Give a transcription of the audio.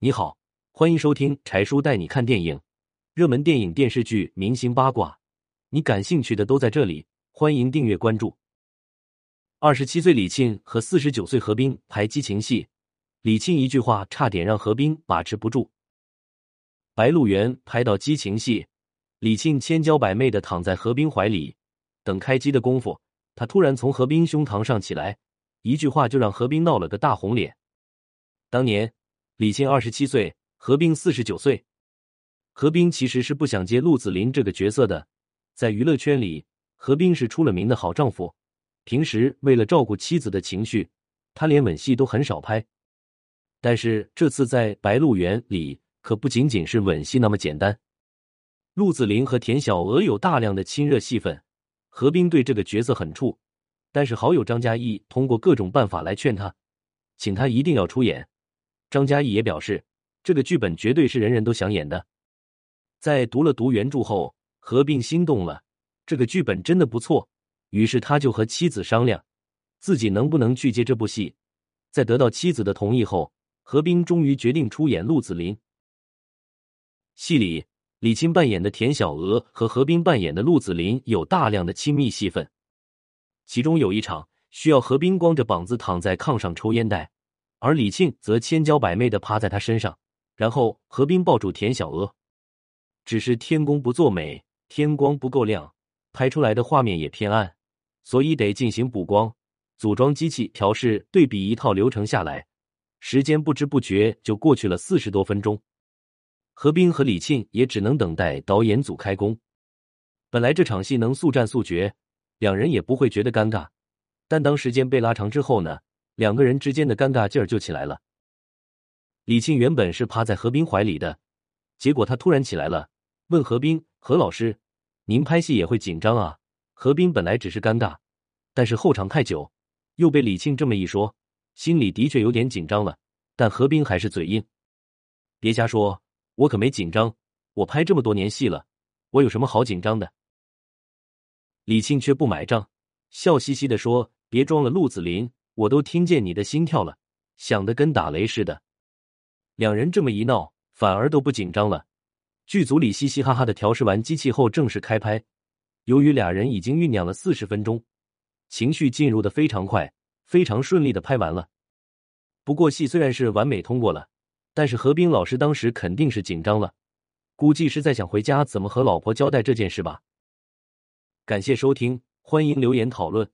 你好，欢迎收听柴叔带你看电影，热门电影、电视剧、明星八卦，你感兴趣的都在这里，欢迎订阅关注。27岁李沁和49岁何冰拍激情戏，李沁一句话差点让何冰把持不住。白鹿原拍到激情戏，李沁千娇百媚的躺在何冰怀里，等开机的功夫，他突然从何冰胸膛上起来，一句话就让何冰闹了个大红脸。当年李沁27岁，何冰49岁。何冰其实是不想接陆子霖这个角色的，在娱乐圈里，何冰是出了名的好丈夫，平时为了照顾妻子的情绪，他连吻戏都很少拍。但是这次在《白鹿原》里，可不仅仅是吻戏那么简单。陆子霖和田小娥有大量的亲热戏份，何冰对这个角色很怵，但是好友张嘉译通过各种办法来劝他，请他一定要出演。张嘉译也表示，这个剧本绝对是人人都想演的。在读了读原著后，何冰心动了，这个剧本真的不错，于是他就和妻子商量，自己能不能去接这部戏。在得到妻子的同意后，何冰终于决定出演陆子霖。戏里，李沁扮演的田小娥和何冰扮演的陆子霖有大量的亲密戏份，其中有一场需要何冰光着膀子躺在炕上抽烟袋，而李沁则千娇百媚地趴在他身上，然后何冰抱住田小娥。只是天公不作美，天光不够亮，拍出来的画面也偏暗，所以得进行补光，组装机器调试对比，一套流程下来，时间不知不觉就过去了40多分钟。何冰和李沁也只能等待导演组开工。本来这场戏能速战速决，两人也不会觉得尴尬，但当时间被拉长之后呢，两个人之间的尴尬劲儿就起来了。李沁原本是趴在何冰怀里的，结果他突然起来了，问何冰：“何老师，您拍戏也会紧张啊？”何冰本来只是尴尬，但是后场太久，又被李沁这么一说，心里的确有点紧张了，但何冰还是嘴硬：“别瞎说，我可没紧张，我拍这么多年戏了，我有什么好紧张的？”李沁却不买账，笑嘻嘻地说：“别装了，陆子霖，我都听见你的心跳了，想得跟打雷似的。”两人这么一闹，反而都不紧张了。剧组里嘻嘻哈哈的调试完机器后，正式开拍。由于俩人已经酝酿了40分钟，情绪进入的非常快，非常顺利的拍完了。不过戏虽然是完美通过了，但是何冰老师当时肯定是紧张了，估计是在想回家怎么和老婆交代这件事吧。感谢收听，欢迎留言讨论。